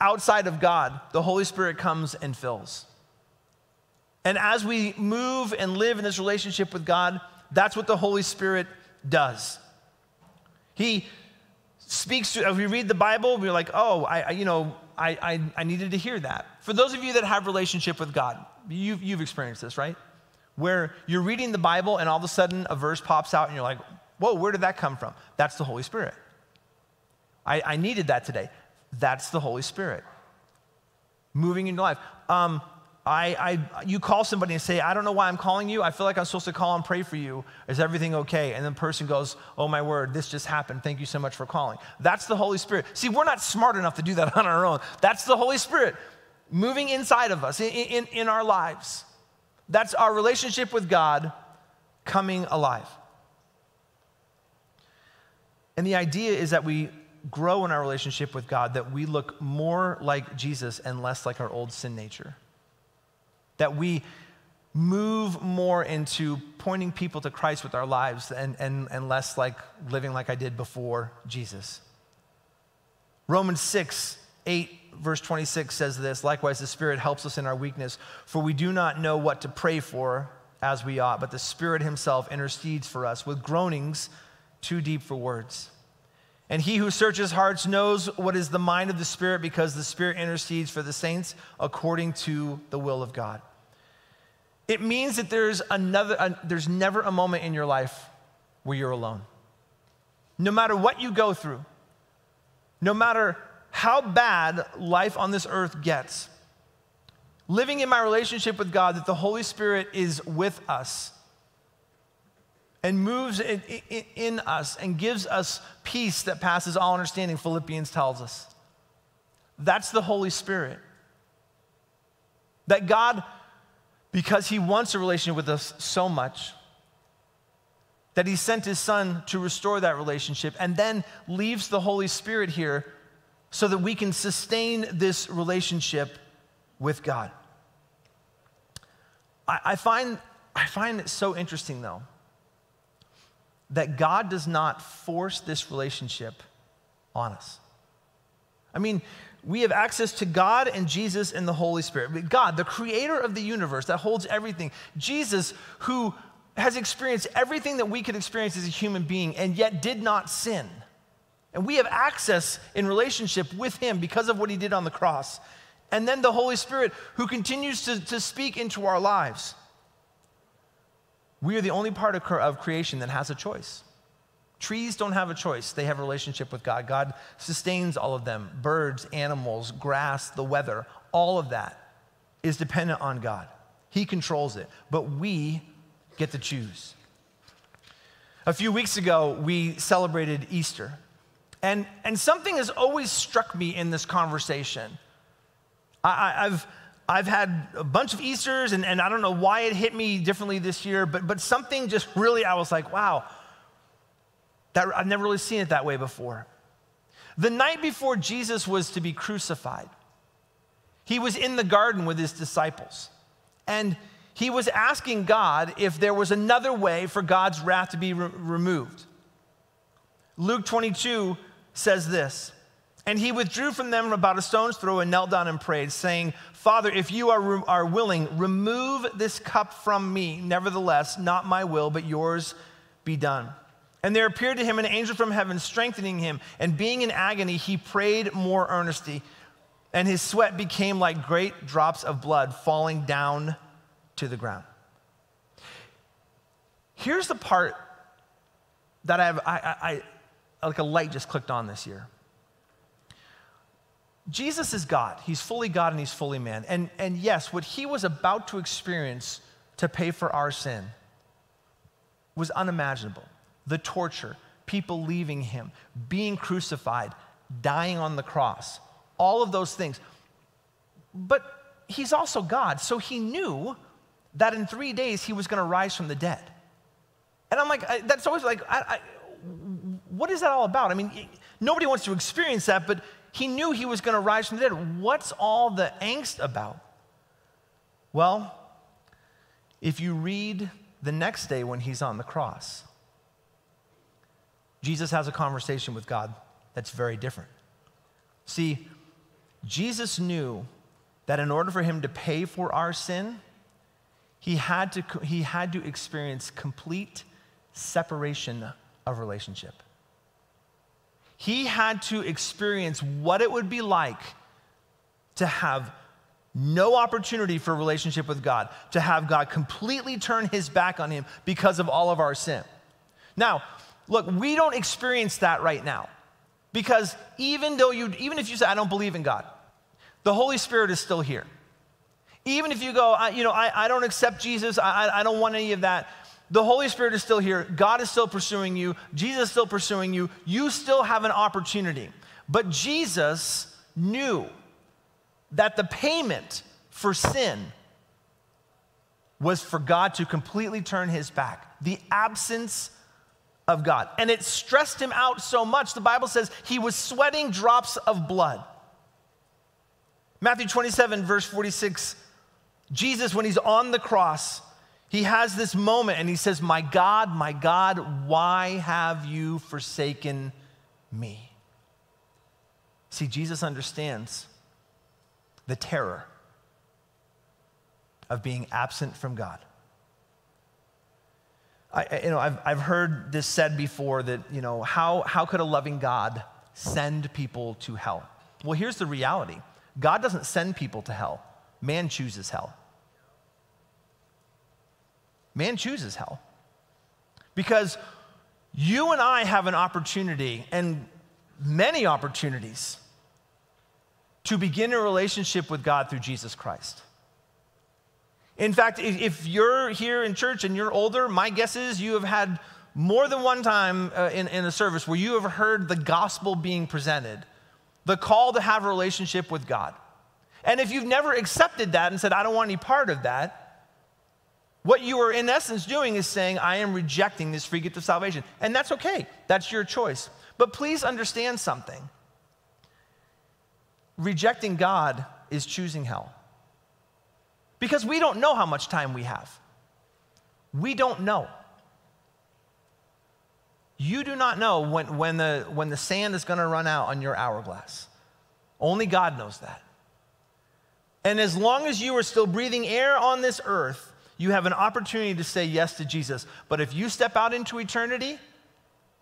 outside of God, the Holy Spirit comes and fills. And as we move and live in this relationship with God, that's what the Holy Spirit does. He speaks to, if we read the Bible, we're like, "Oh, I needed to hear that." For those of you that have relationship with God, you've experienced this, right? Where you're reading the Bible and all of a sudden a verse pops out and you're like, "Whoa, where did that come from?" That's the Holy Spirit. I needed that today. That's the Holy Spirit moving in your life. You call somebody and say, "I don't know why I'm calling you. I feel like I'm supposed to call and pray for you. Is everything okay?" And the person goes, "Oh my word, this just happened. Thank you so much for calling." That's the Holy Spirit. See, we're not smart enough to do that on our own. That's the Holy Spirit moving inside of us, in our lives. That's our relationship with God coming alive. And the idea is that we grow in our relationship with God, that we look more like Jesus and less like our old sin nature. That we move more into pointing people to Christ with our lives and less like living like I did before Jesus. Romans 6:8-26 says this, "Likewise, the Spirit helps us in our weakness, for we do not know what to pray for as we ought, but the Spirit himself intercedes for us with groanings too deep for words. And he who searches hearts knows what is the mind of the Spirit, because the Spirit intercedes for the saints according to the will of God." It means that there's never a moment in your life where you're alone. No matter what you go through, no matter how bad life on this earth gets, living in my relationship with God, that the Holy Spirit is with us and moves in us and gives us peace that passes all understanding, Philippians tells us. That's the Holy Spirit. That God, because he wants a relationship with us so much, that he sent his Son to restore that relationship and then leaves the Holy Spirit here so that we can sustain this relationship with God. I find it so interesting, though, that God does not force this relationship on us. I mean, we have access to God and Jesus and the Holy Spirit. God, the creator of the universe that holds everything. Jesus, who has experienced everything that we could experience as a human being and yet did not sin. And we have access in relationship with him because of what he did on the cross. And then the Holy Spirit, who continues to speak into our lives. We are the only part of creation that has a choice. Trees don't have a choice. They have a relationship with God. God sustains all of them. Birds, animals, grass, the weather, all of that is dependent on God. He controls it, but we get to choose. A few weeks ago, we celebrated Easter. And something has always struck me in this conversation. I've had a bunch of Easters, and I don't know why it hit me differently this year, but something just really, I was like, wow, I've never really seen it that way before. The night before Jesus was to be crucified, He was in the garden with his disciples, and he was asking God if there was another way for God's wrath to be removed. Luke 22 says this, "And he withdrew from them about a stone's throw and knelt down and prayed, saying, 'Father, if you are willing, remove this cup from me. Nevertheless, not my will, but yours be done.' And there appeared to him an angel from heaven, strengthening him. And being in agony, he prayed more earnestly. And his sweat became like great drops of blood falling down to the ground." Here's the part that I like a light just clicked on this year. Jesus is God. He's fully God and he's fully man. And yes, what he was about to experience to pay for our sin was unimaginable. The torture, people leaving him, being crucified, dying on the cross, all of those things. But he's also God, so he knew that in 3 days he was going to rise from the dead. And I'm like, that's always like, what is that all about? I mean, nobody wants to experience that, but he knew he was going to rise from the dead. What's all the angst about? Well, if you read the next day when he's on the cross, Jesus has a conversation with God that's very different. See, Jesus knew that in order for him to pay for our sin, he had to experience complete separation of relationship. He had to experience what it would be like to have no opportunity for relationship with God, to have God completely turn his back on him because of all of our sin. Now, look, we don't experience that right now, because even if you say, "I don't believe in God," the Holy Spirit is still here. Even if you go, I don't accept Jesus, I don't want any of that, the Holy Spirit is still here. God is still pursuing you. Jesus is still pursuing you. You still have an opportunity. But Jesus knew that the payment for sin was for God to completely turn his back, the absence of God. And it stressed him out so much, the Bible says he was sweating drops of blood. Matthew 27, verse 46, Jesus, when he's on the cross, he has this moment and he says, my God, why have you forsaken me?" See, Jesus understands the terror of being absent from God. I've heard this said before that, how could a loving God send people to hell? Well, here's the reality. God doesn't send people to hell. Man chooses hell. Man chooses hell. Because you and I have an opportunity, and many opportunities, to begin a relationship with God through Jesus Christ. In fact, if you're here in church and you're older, my guess is you have had more than one time in a service where you have heard the gospel being presented, the call to have a relationship with God. And if you've never accepted that and said, "I don't want any part of that," what you are in essence doing is saying, "I am rejecting this free gift of salvation." And that's okay. That's your choice. But please understand something. Rejecting God is choosing hell. Because we don't know how much time we have. We don't know. You do not know when the sand is going to run out on your hourglass. Only God knows that. And as long as you are still breathing air on this earth, you have an opportunity to say yes to Jesus. But if you step out into eternity,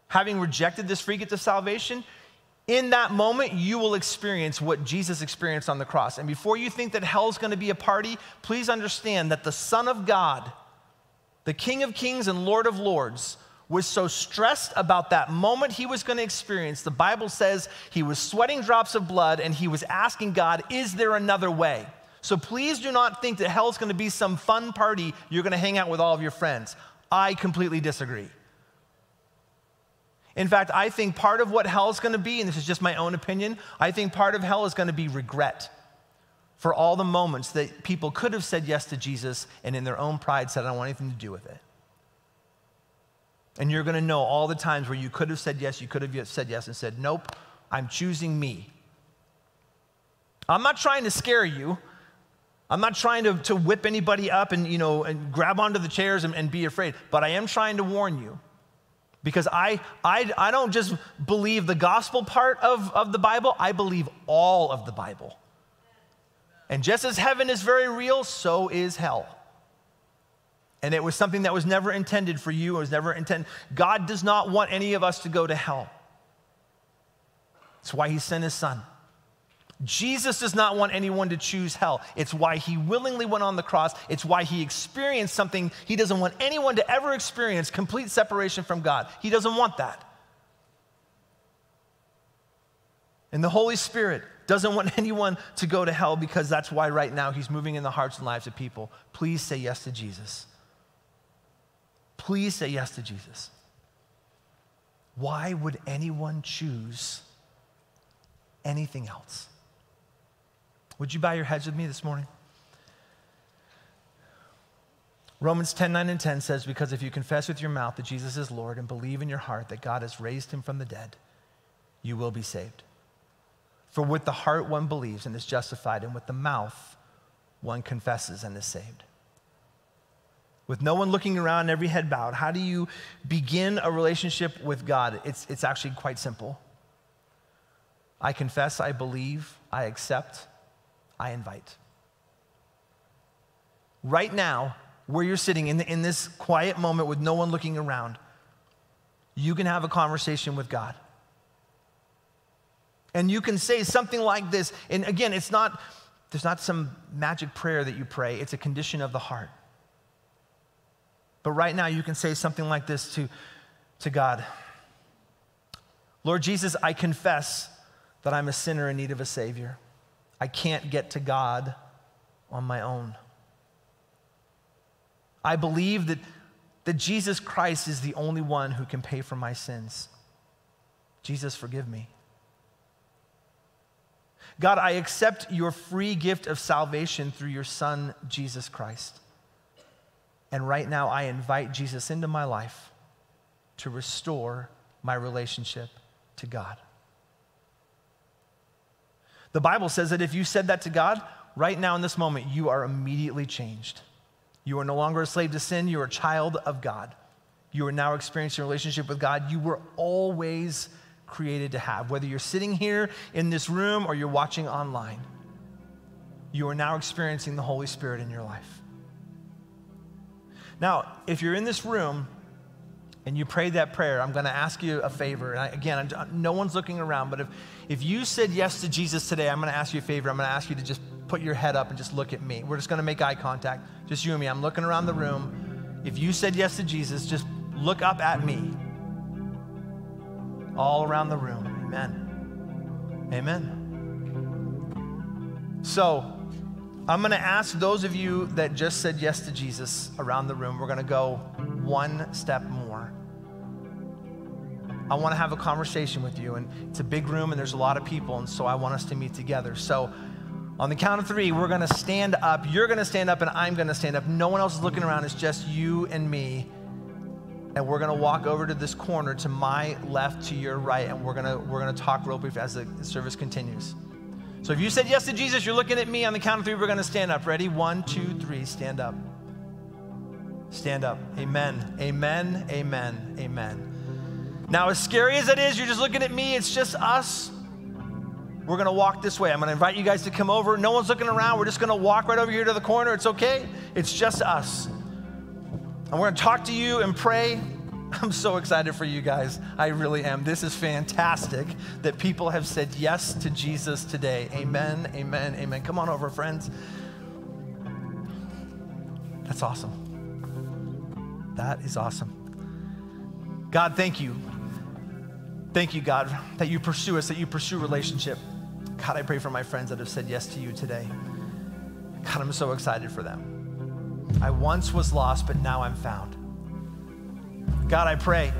having rejected this free gift of salvation, in that moment, you will experience what Jesus experienced on the cross. And before you think that hell's going to be a party, please understand that the Son of God, the King of Kings and Lord of Lords, was so stressed about that moment he was going to experience. The Bible says he was sweating drops of blood and he was asking God, "Is there another way?" So please do not think that hell's going to be some fun party you're going to hang out with all of your friends. I completely disagree. In fact, I think part of what hell is going to be, and this is just my own opinion, I think part of hell is going to be regret for all the moments that people could have said yes to Jesus and in their own pride said, "I don't want anything to do with it." And you're going to know all the times where you could have said yes, you could have said yes and said, "Nope, I'm choosing me." I'm not trying to scare you. I'm not trying to whip anybody up and, you know, and grab onto the chairs and be afraid. But I am trying to warn you, because I don't just believe the gospel part of the Bible. I believe all of the Bible. And just as heaven is very real, so is hell. And it was something that was never intended for you. It was never intended. God does not want any of us to go to hell. That's why he sent his son. Jesus does not want anyone to choose hell. It's why he willingly went on the cross. It's why he experienced something he doesn't want anyone to ever experience, complete separation from God. He doesn't want that. And the Holy Spirit doesn't want anyone to go to hell, because that's why right now he's moving in the hearts and lives of people. Please say yes to Jesus. Please say yes to Jesus. Why would anyone choose anything else? Would you bow your heads with me this morning? Romans 10:9 and 10 says, because if you confess with your mouth that Jesus is Lord and believe in your heart that God has raised him from the dead, you will be saved. For with the heart one believes and is justified, and with the mouth one confesses and is saved. With no one looking around, every head bowed, how do you begin a relationship with God? It's actually quite simple. I confess, I believe, I accept, I invite. Right now, where you're sitting in this quiet moment with no one looking around, you can have a conversation with God. And you can say something like this. And again, there's not some magic prayer that you pray. It's a condition of the heart. But right now, you can say something like this to God. Lord Jesus, I confess that I'm a sinner in need of a Savior. I can't get to God on my own. I believe that Jesus Christ is the only one who can pay for my sins. Jesus, forgive me. God, I accept your free gift of salvation through your Son, Jesus Christ. And right now, I invite Jesus into my life to restore my relationship to God. The Bible says that if you said that to God, right now in this moment, you are immediately changed. You are no longer a slave to sin. You are a child of God. You are now experiencing a relationship with God you were always created to have. Whether you're sitting here in this room or you're watching online, you are now experiencing the Holy Spirit in your life. Now, if you're in this room and you prayed that prayer, I'm going to ask you a favor. And no one's looking around, but if you said yes to Jesus today, I'm going to ask you a favor. I'm going to ask you to just put your head up and just look at me. We're just going to make eye contact, just you and me. I'm looking around the room. If you said yes to Jesus, just look up at me. All around the room. Amen. Amen. So I'm going to ask those of you that just said yes to Jesus around the room, we're going to go one step more. I want to have a conversation with you, and it's a big room and there's a lot of people, and so I want us to meet together. So on the count of three, we're going to stand up. You're going to stand up and I'm going to stand up. No one else is looking around. It's just you and me. And we're going to walk over to this corner, to my left, to your right, and we're going to talk real brief as the service continues. So if you said yes to Jesus, you're looking at me. On the count of three, we're going to stand up. Ready? 1, 2, 3, stand up. Stand up. Amen. Amen. Amen. Amen. Now, as scary as it is, you're just looking at me. It's just us. We're going to walk this way. I'm going to invite you guys to come over. No one's looking around. We're just going to walk right over here to the corner. It's okay. It's just us. And we're going to talk to you and pray. I'm so excited for you guys. I really am. This is fantastic that people have said yes to Jesus today. Amen. Amen. Amen. Come on over, friends. That's awesome. That is awesome. God, thank you. Thank you, God, that you pursue us, that you pursue relationship. God, I pray for my friends that have said yes to you today. God, I'm so excited for them. I once was lost, but now I'm found. God, I pray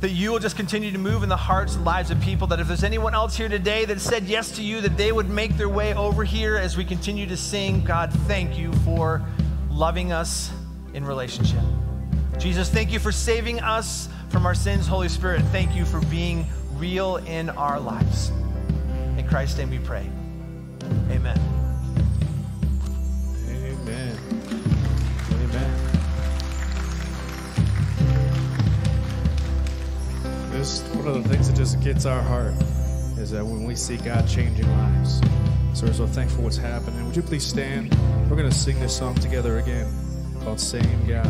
that you will just continue to move in the hearts and lives of people, that if there's anyone else here today that said yes to you, that they would make their way over here as we continue to sing. God, thank you for loving us in relationship. Jesus, thank you for saving us from our sins. Holy Spirit, thank you for being real in our lives. In Christ's name we pray. Amen. Amen. Amen. This one of the things that just gets our heart is that when we see God changing lives. So we're so thankful what's happening. Would you please stand? We're going to sing this song together again called Same God.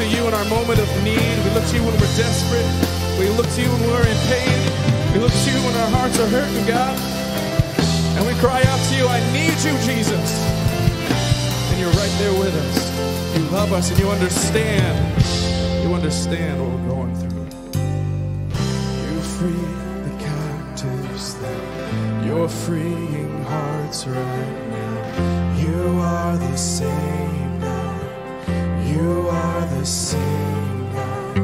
To you in our moment of need. We look to you when we're desperate. We look to you when we're in pain. We look to you when our hearts are hurting, God. And we cry out to you, I need you, Jesus. And you're right there with us. You love us and you understand. You understand what we're going through. You free the captives then. You're freeing hearts right now. You are the same. You are the same God.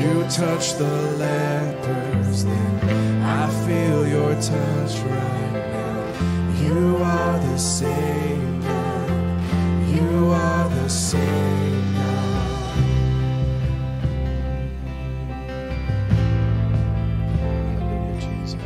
You touch the lepers, then I feel your touch right now. You are the same God. You are the same God. Jesus.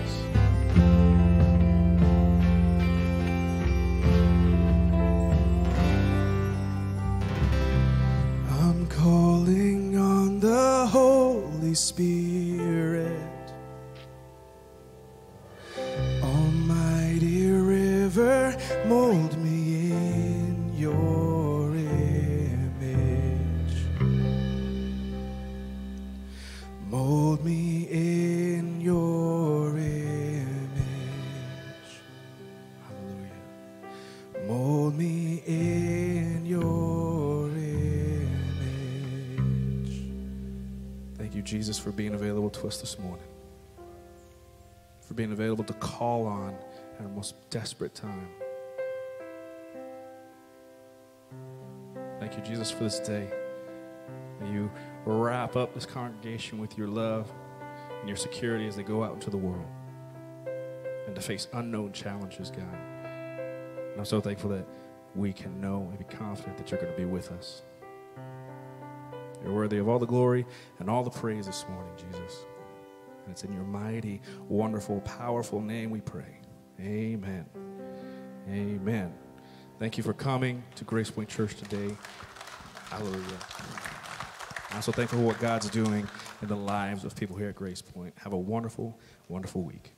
Spirit, almighty river, mold me in your image. Mold me in your image. Hallelujah. Mold me in your Jesus, for being available to us this morning, for being available to call on at our most desperate time. Thank you, Jesus, for this day. May you wrap up this congregation with your love and your security as they go out into the world and to face unknown challenges, God. And I'm so thankful that we can know and be confident that you're going to be with us. You're worthy of all the glory and all the praise this morning, Jesus. And it's in your mighty, wonderful, powerful name we pray. Amen. Amen. Thank you for coming to Grace Point Church today. Hallelujah. I'm so thankful for what God's doing in the lives of people here at Grace Point. Have a wonderful, wonderful week.